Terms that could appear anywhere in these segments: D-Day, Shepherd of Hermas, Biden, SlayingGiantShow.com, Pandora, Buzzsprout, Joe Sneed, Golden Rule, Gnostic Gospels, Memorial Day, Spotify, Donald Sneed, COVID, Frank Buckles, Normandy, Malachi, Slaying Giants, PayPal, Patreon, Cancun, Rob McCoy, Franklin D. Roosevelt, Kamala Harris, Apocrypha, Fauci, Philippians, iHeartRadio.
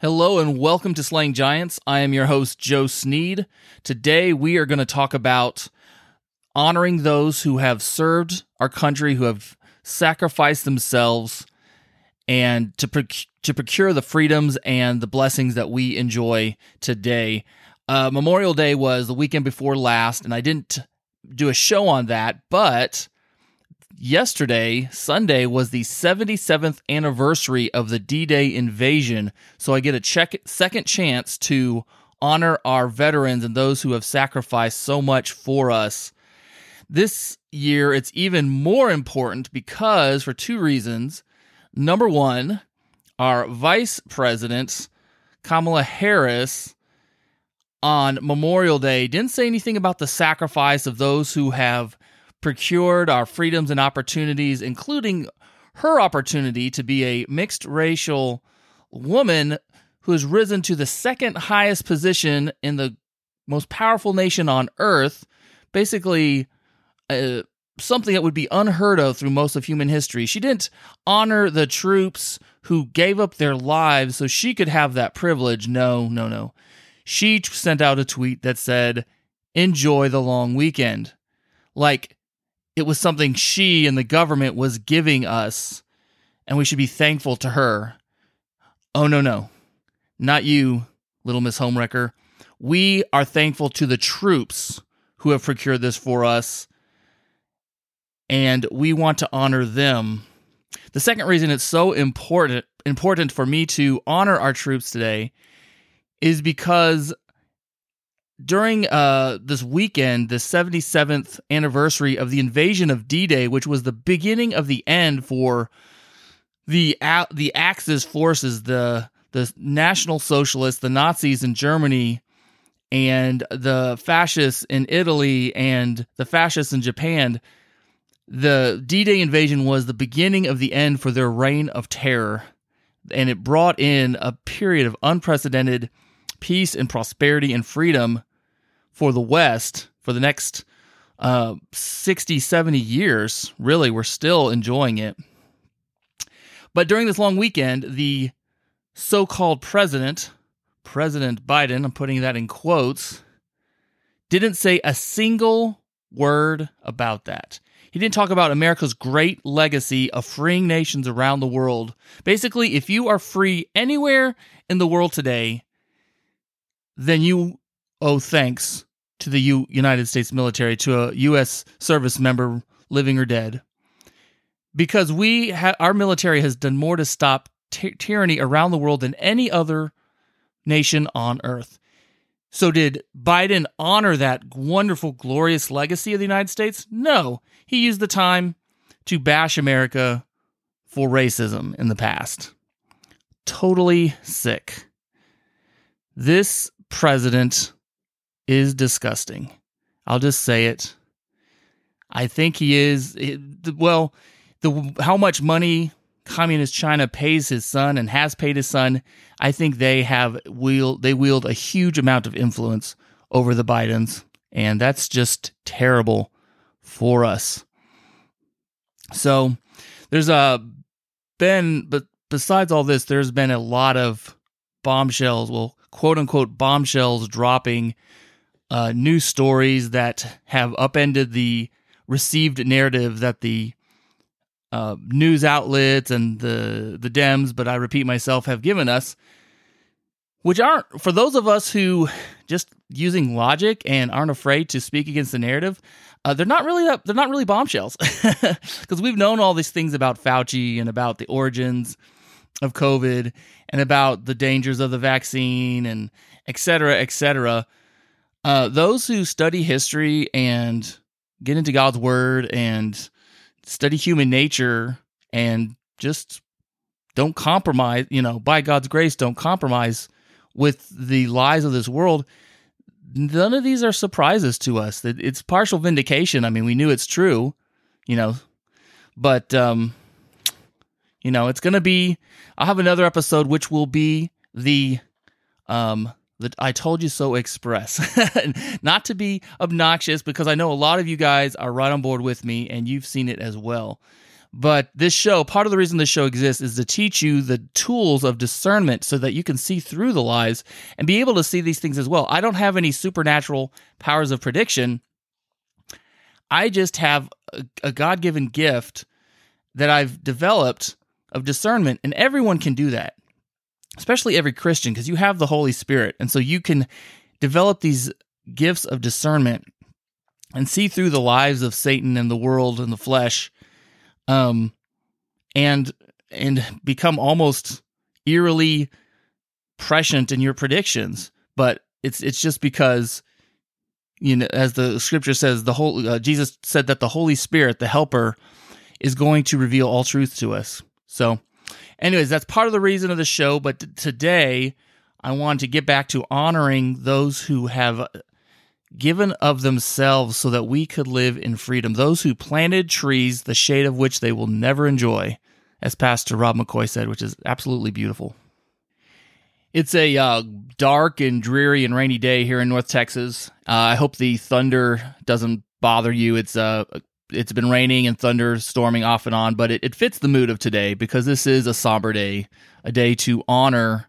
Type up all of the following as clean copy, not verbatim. Hello and welcome to Slaying Giants. I am your host, Joe Sneed. Today we are going to talk about honoring those who have served our country, who have sacrificed themselves, and to procure the freedoms and the blessings that we enjoy today. Memorial Day was the weekend before last, and I didn't do a show on that, but yesterday, Sunday, was the 77th anniversary of the D-Day invasion, so I get a second chance to honor our veterans and those who have sacrificed so much for us. This year, it's even more important because for two reasons. Number one, our Vice President, Kamala Harris, on Memorial Day didn't say anything about the sacrifice of those who have procured our freedoms and opportunities, including her opportunity to be a mixed-racial woman who has risen to the second highest position in the most powerful nation on earth, basically something that would be unheard of through most of human history. She didn't honor the troops who gave up their lives so she could have that privilege. No. She sent out a tweet that said, "Enjoy the long weekend." Like, it was something she and the government was giving us, and we should be thankful to her. Oh, no. Not you, little Miss Homewrecker. We are thankful to the troops who have procured this for us, and we want to honor them. The second reason it's so important for me to honor our troops today is because during this weekend, the 77th anniversary of the invasion of D-Day, which was the beginning of the end for the Axis forces, the National Socialists, the Nazis in Germany, and the fascists in Italy, and the fascists in Japan. The D-Day invasion was the beginning of the end for their reign of terror, and it brought in a period of unprecedented peace and prosperity and freedom for the West for the next 60-70 years. Really, we're still enjoying it. But during this long weekend, the so-called President Biden, I'm putting that in quotes, didn't say a single word about that. He didn't talk about America's great legacy of freeing nations around the world. Basically, if you are free anywhere in the world today, then you owe thanks to the United States military, to a U.S. service member, living or dead. Because our military has done more to stop tyranny around the world than any other nation on earth. So did Biden honor that wonderful, glorious legacy of the United States? No. He used the time to bash America for racism in the past. Totally sick. This president is disgusting. I'll just say it. I think he is. Well, how much money Communist China pays his son and has paid his son, I think they wield a huge amount of influence over the Bidens, and that's just terrible for us. So but besides all this, there's been a lot of bombshells. Well, quote-unquote bombshells dropping, news stories that have upended the received narrative that the news outlets and the Dems, but I repeat myself, have given us, which aren't, for those of us who just using logic and aren't afraid to speak against the narrative, they're not really bombshells, because we've known all these things about Fauci and about the origins of COVID and about the dangers of the vaccine and et cetera, et cetera. Those who study history and get into God's word and study human nature and just don't compromise, by God's grace, don't compromise with the lies of this world. None of these are surprises to us. It's partial vindication. I mean, we knew it's true, but, it's going to be, I'll have another episode, which will be the I told you so express, not to be obnoxious, because I know a lot of you guys are right on board with me and you've seen it as well. But this show, part of the reason this show exists is to teach you the tools of discernment so that you can see through the lies and be able to see these things as well. I don't have any supernatural powers of prediction. I just have a God-given gift that I've developed of discernment, and everyone can do that, especially every Christian, because you have the Holy Spirit. And so you can develop these gifts of discernment and see through the lives of Satan and the world and the flesh, and become almost eerily prescient in your predictions. But it's just because, you know, as the scripture says, Jesus said that the Holy Spirit, the Helper, is going to reveal all truth to us. So, anyways, that's part of the reason of the show. But today, I want to get back to honoring those who have given of themselves so that we could live in freedom. Those who planted trees, the shade of which they will never enjoy, as Pastor Rob McCoy said, which is absolutely beautiful. It's a dark and dreary and rainy day here in North Texas. I hope the thunder doesn't bother you. It's been raining and thunderstorming off and on, but it fits the mood of today because this is a somber day, a day to honor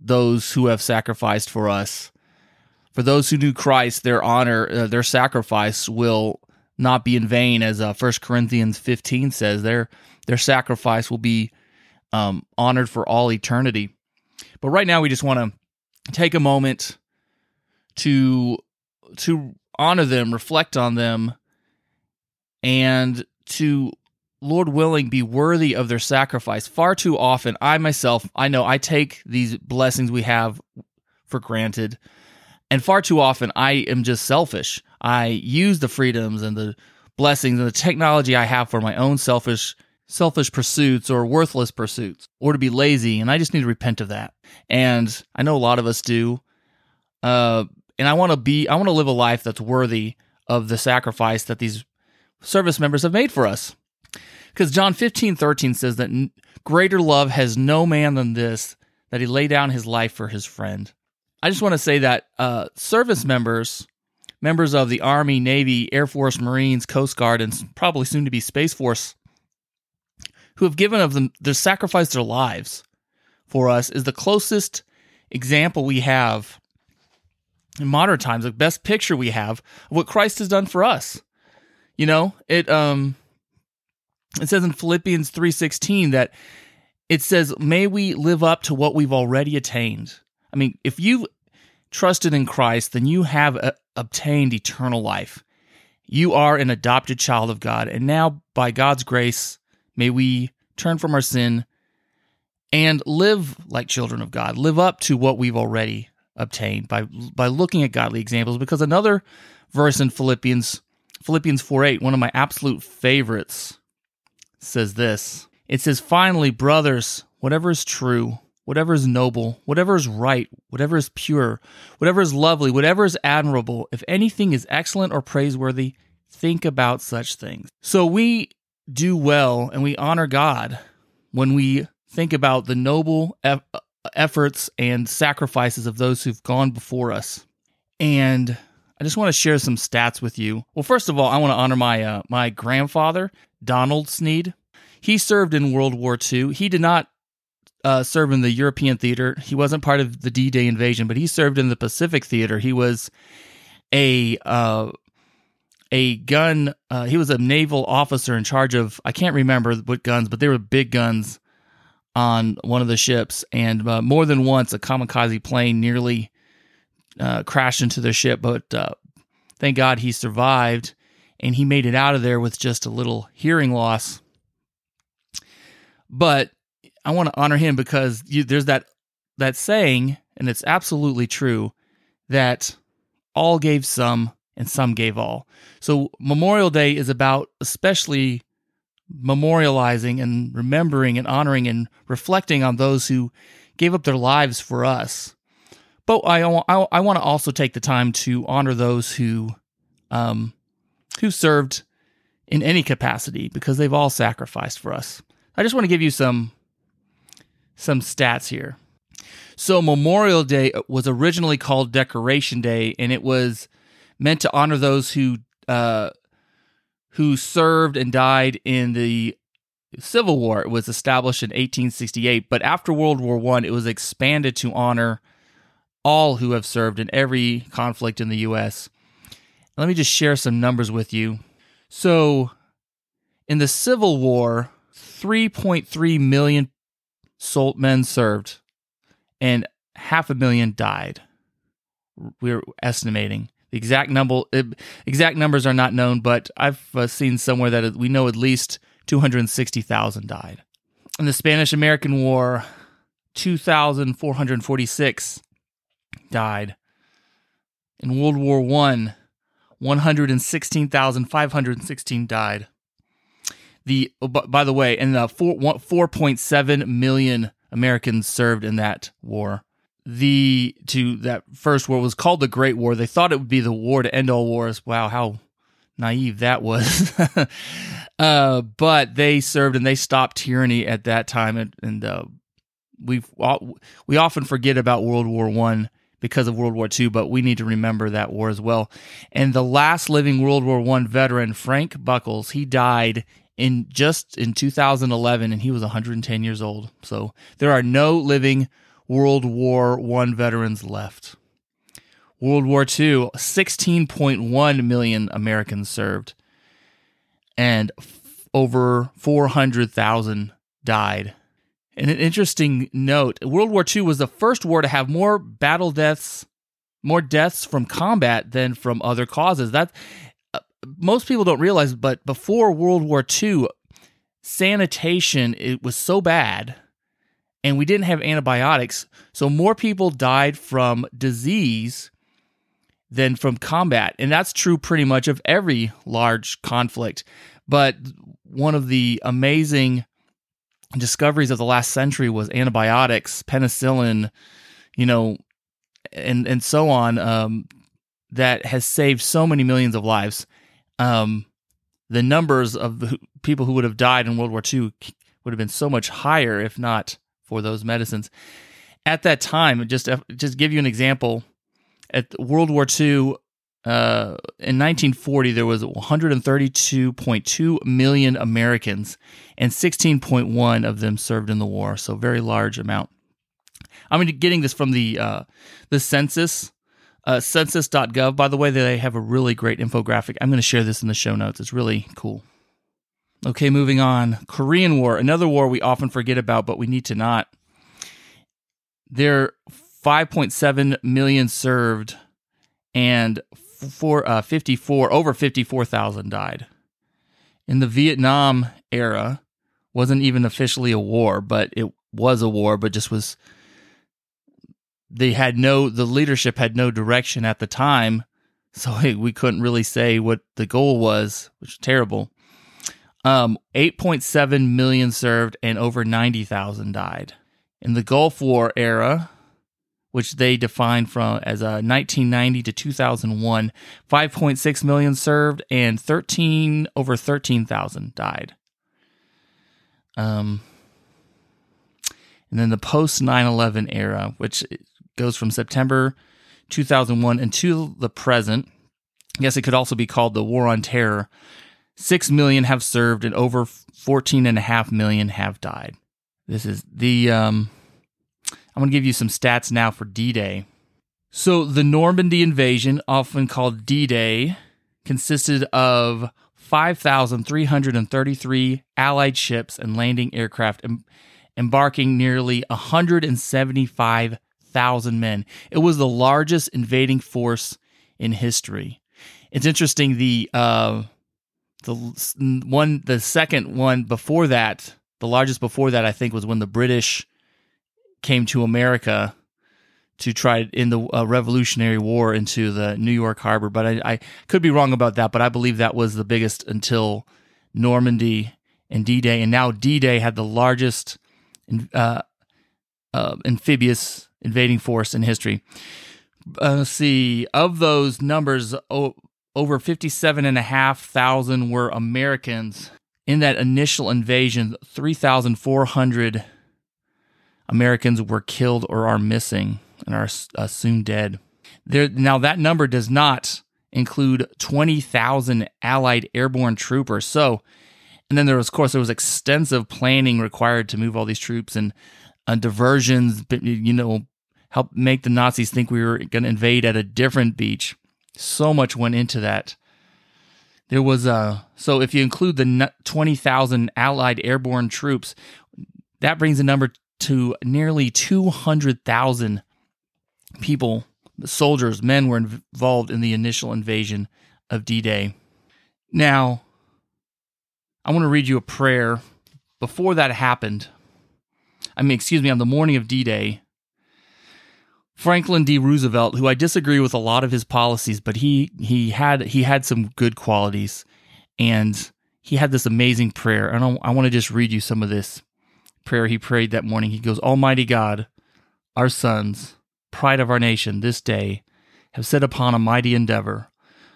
those who have sacrificed for us. For those who knew Christ, their honor, their sacrifice will not be in vain, as 1 Corinthians 15 says. Their sacrifice will be honored for all eternity. But right now, we just want to take a moment to honor them, reflect on them, and to, Lord willing, be worthy of their sacrifice. Far too often, I know I take these blessings we have for granted. And far too often, I am just selfish. I use the freedoms and the blessings and the technology I have for my own selfish pursuits or worthless pursuits, or to be lazy, and I just need to repent of that. And I know a lot of us do. And I want to live a life that's worthy of the sacrifice that these service members have made for us. Because John 15:13 says that greater love has no man than this, that he lay down his life for his friend. I just want to say that service members, members of the Army, Navy, Air Force, Marines, Coast Guard, and probably soon to be Space Force, who have given of them, they sacrificed their lives for us, is the closest example we have in modern times, the best picture we have of what Christ has done for us. You know, it says in Philippians 3:16 that it says, "May we live up to what we've already attained." I mean, if you've trusted in Christ, then you have obtained eternal life. You are an adopted child of God. And now, by God's grace, may we turn from our sin and live like children of God, live up to what we've already obtained by looking at godly examples. Because another verse in Philippians 4:8, one of my absolute favorites, says this. It says, "Finally, brothers, whatever is true, whatever is noble, whatever is right, whatever is pure, whatever is lovely, whatever is admirable, if anything is excellent or praiseworthy, think about such things." So we do well and we honor God when we think about the noble efforts and sacrifices of those who've gone before us. And I just want to share some stats with you. Well, first of all, I want to honor my grandfather, Donald Sneed. He served in World War II. He did not served in the European theater. He wasn't part of the D-Day invasion, but he served in the Pacific theater. He was he was a naval officer in charge of, I can't remember what guns, but they were big guns on one of the ships. And more than once, a kamikaze plane nearly crashed into their ship, but thank God he survived, and he made it out of there with just a little hearing loss. But I want to honor him because there's that saying, and it's absolutely true, that all gave some and some gave all. So Memorial Day is about especially memorializing and remembering and honoring and reflecting on those who gave up their lives for us. But I want to also take the time to honor those who served in any capacity, because they've all sacrificed for us. I just want to give you some stats here. So Memorial Day was originally called Decoration Day, and it was meant to honor those who served and died in the Civil War was established in 1868, but after World War I, it was expanded to honor all who have served in every conflict in the U.S. Let me just share some numbers with you. So, in the Civil War, 3.3 million men served, and 500,000 died. We're estimating. The exact numbers are not known, but I've seen somewhere that we know at least 260,000 died. In the Spanish-American War, 2,446 died. In World War I, 116,516 died. By the way, and 4.7 million Americans served in that war. That first war was called the Great War. They thought it would be the war to end all wars. Wow, how naive that was. But they served and they stopped tyranny at that time. And we often forget about World War I because of World War II, but we need to remember that war as well. And the last living World War I veteran, Frank Buckles, he died in 2011, and he was 110 years old. So there are no living World War I veterans left. World War II, 16.1 million Americans served, and over 400,000 died. And an interesting note, World War II was the first war to have more deaths from combat than from other causes. That most people don't realize, but before World War II, sanitation, it was so bad, and we didn't have antibiotics, so more people died from disease than from combat. And that's true pretty much of every large conflict. But one of the amazing discoveries of the last century was antibiotics, penicillin, and so on, that has saved so many millions of lives. The numbers of the people who would have died in World War II would have been so much higher if not for those medicines. At that time, just give you an example, at World War II, in 1940, there was 132.2 million Americans, and 16.1 of them served in the war, so very large amount. I'm getting this from the census, census.gov. By the way, they have a really great infographic. I'm going to share this in the show notes. It's really cool. Okay, moving on. Korean War, another war we often forget about, but we need to not. There, 5.7 million served, and over 54,000 died. In the Vietnam era, wasn't even officially a war, but it was a war, but just was. The leadership had no direction at the time, so we couldn't really say what the goal was, which is terrible. 8.7 million served and over 90,000 died. In the Gulf War era, which they defined as 1990 to 2001, 5.6 million served and over 13,000 died. And then the post 9/11 era, which goes from September 2001 until the present. I guess it could also be called the War on Terror. 6 million have served, and over 14.5 million have died. This is the. I'm going to give you some stats now for D-Day. So the Normandy invasion, often called D-Day, consisted of 5,333 Allied ships and landing aircraft, embarking nearly 175,000 men. It was the largest invading force in history. It's interesting. The second one before that, the largest before that, I think, was when the British came to America to try to end the Revolutionary War into the New York harbor. But I could be wrong about that, but I believe that was the biggest until Normandy and D-Day. And now D-Day had the largest amphibious invading force in history. Let's see. Of those numbers, over 57,500 were Americans. In that initial invasion, 3,400 Americans were killed or are missing and are soon dead. Now, that number does not include 20,000 Allied airborne troopers. So And then there was, of course, there was extensive planning required to move all these troops and diversions, you know, help make the Nazis think we were going to invade at a different beach. So much went into that. There was so if you include the 20,000 Allied airborne troops, that brings the number to nearly 200,000 people, soldiers, men were involved in the initial invasion of D-Day. Now, I want to read you a prayer. Before that happened, on the morning of D-Day, Franklin D. Roosevelt, who I disagree with a lot of his policies, but he had some good qualities, and he had this amazing prayer. And I want to just read you some of this prayer he prayed that morning. He goes, "Almighty God, our sons, pride of our nation, this day have set upon a mighty endeavor,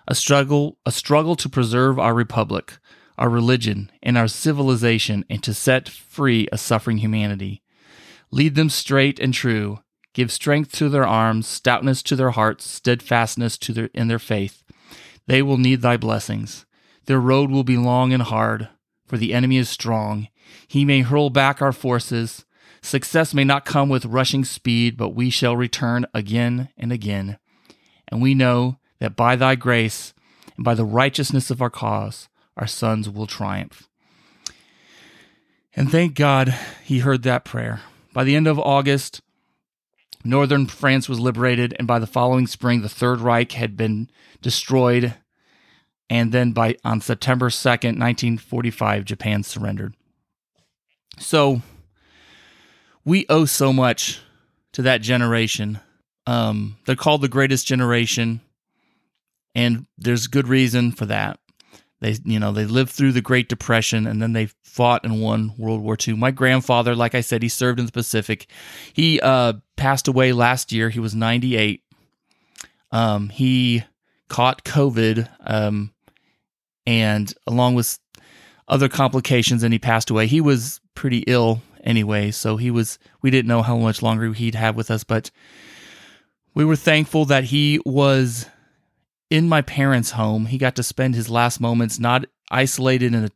a struggle to preserve our republic, our religion, and our civilization, and to set free a suffering humanity. Lead them straight and true. Give strength to their arms, stoutness to their hearts, steadfastness in their faith. They will need thy blessings. Their road will be long and hard, for the enemy is strong. He may hurl back our forces. Success may not come with rushing speed, but we shall return again and again. And we know that by thy grace and by the righteousness of our cause, our sons will triumph." And thank God he heard that prayer. By the end of August, northern France was liberated, and by the following spring, the Third Reich had been destroyed, and then on September 2nd, 1945, Japan surrendered. So, we owe so much to that generation. They're called the greatest generation, and there's good reason for that. They lived through the Great Depression, and then they fought and won World War II. My grandfather, like I said, he served in the Pacific. He passed away last year. He was 98. He caught COVID, and along with other complications, and he passed away. He was pretty ill anyway, so we didn't know how much longer he'd have with us, but we were thankful that he was in my parents' home. He got to spend his last moments not isolated in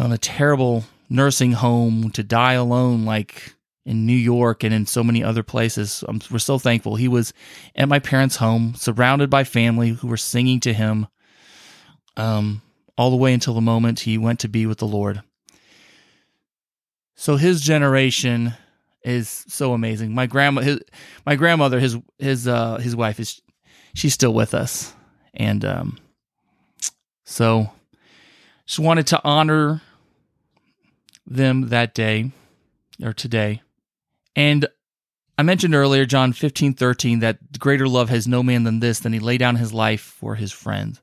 a terrible nursing home to die alone, like in New York and in so many other places. We're so thankful. He was at my parents' home, surrounded by family who were singing to him all the way until the moment he went to be with the Lord. So his generation is so amazing. My grandmother, his wife is. She's still with us, and so just wanted to honor them that day, or today. And I mentioned earlier, John 15:13, that greater love has no man than this, than he lay down his life for his friends.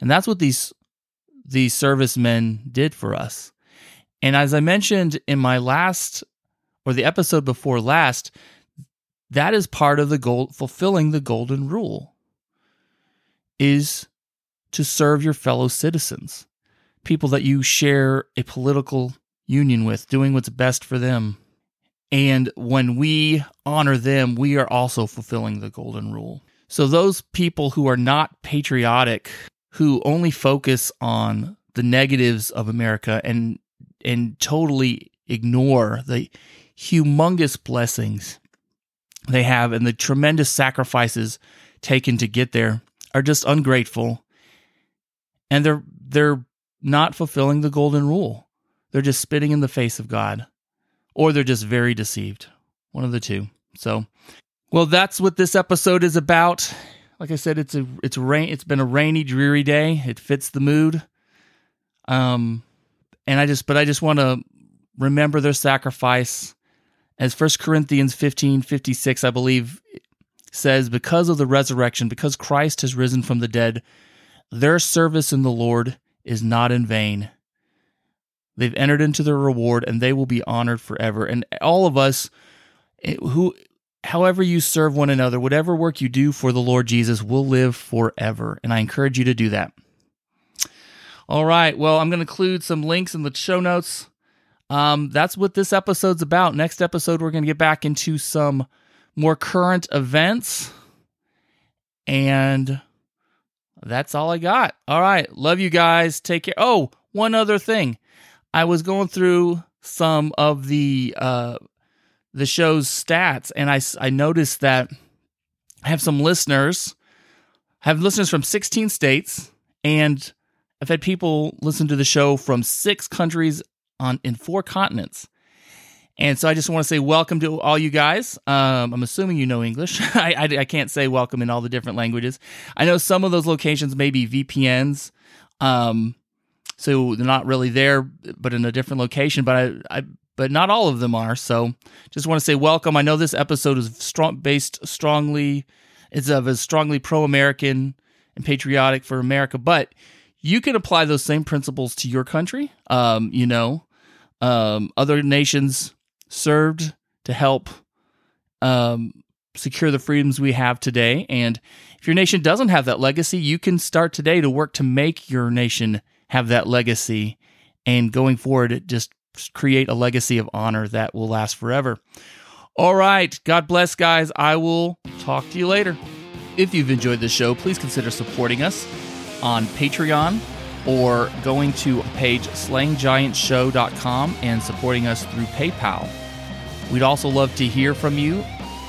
And that's what these servicemen did for us. And as I mentioned in the episode before last, that is part of fulfilling the Golden Rule, is to serve your fellow citizens, people that you share a political union with, doing what's best for them. And when we honor them, we are also fulfilling the Golden Rule. So those people who are not patriotic, who only focus on the negatives of America and totally ignore the humongous blessings they have and the tremendous sacrifices taken to get there, are just ungrateful, and they're not fulfilling the Golden Rule. They're just spitting in the face of God, or they're just very deceived. One of the two. So, well, that's what this episode is about. Like I said, it's been a rainy, dreary day. It fits the mood. I just want to remember their sacrifice, as 1 Corinthians 15:56, I believe, says, because of the resurrection, because Christ has risen from the dead, their service in the Lord is not in vain. They've entered into their reward, and they will be honored forever. And all of us, however you serve one another, whatever work you do for the Lord Jesus, will live forever. And I encourage you to do that. All right, well, I'm going to include some links in the show notes. That's what this episode's about. Next episode, we're going to get back into some more current events. And that's all I got. All right. Love you guys. Take care. Oh, one other thing. I was going through some of the show's stats, and I noticed that I have some listeners, from 16 states, and I've had people listen to the show from 6 countries in 4 continents. And so I just want to say welcome to all you guys. I'm assuming you know English. I can't say welcome in all the different languages. I know some of those locations may be VPNs, so they're not really there, but in a different location. But but not all of them are. So just want to say welcome. I know this episode is strongly pro-American and patriotic for America, but you can apply those same principles to your country. Other nations served to help secure the freedoms we have today. And if your nation doesn't have that legacy, you can start today to work to make your nation have that legacy. And going forward, it just create a legacy of honor that will last forever. All right. God bless, guys. I will talk to you later. If you've enjoyed the show, please consider supporting us on Patreon, or going to page SlayingGiantShow.com and supporting us through PayPal. We'd also love to hear from you,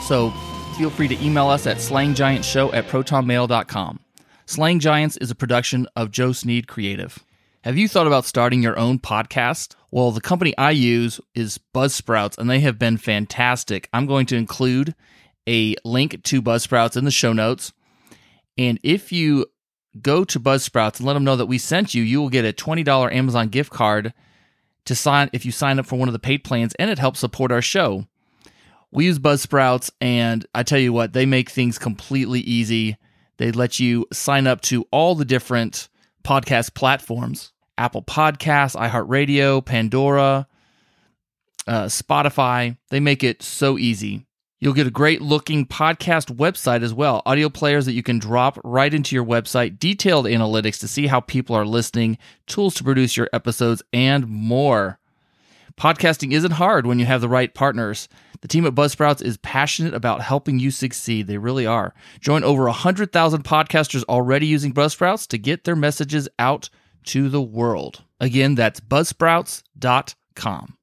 so feel free to email us at SlayingGiantShow@protonmail.com. Slaying Giants is a production of Joe Sneed Creative. Have you thought about starting your own podcast? Well, the company I use is Buzzsprout, and they have been fantastic. I'm going to include a link to Buzzsprout in the show notes, and if you go to Buzzsprout and let them know that we sent you, you will get a $20 Amazon gift card to sign if you sign up for one of the paid plans, and it helps support our show. We use Buzzsprout, and I tell you what, they make things completely easy. They let you sign up to all the different podcast platforms: Apple Podcasts, iHeartRadio, Pandora, Spotify. They make it so easy. You'll get a great-looking podcast website as well, audio players that you can drop right into your website, detailed analytics to see how people are listening, tools to produce your episodes, and more. Podcasting isn't hard when you have the right partners. The team at Buzzsprout is passionate about helping you succeed. They really are. Join over 100,000 podcasters already using Buzzsprout to get their messages out to the world. Again, that's buzzsprouts.com.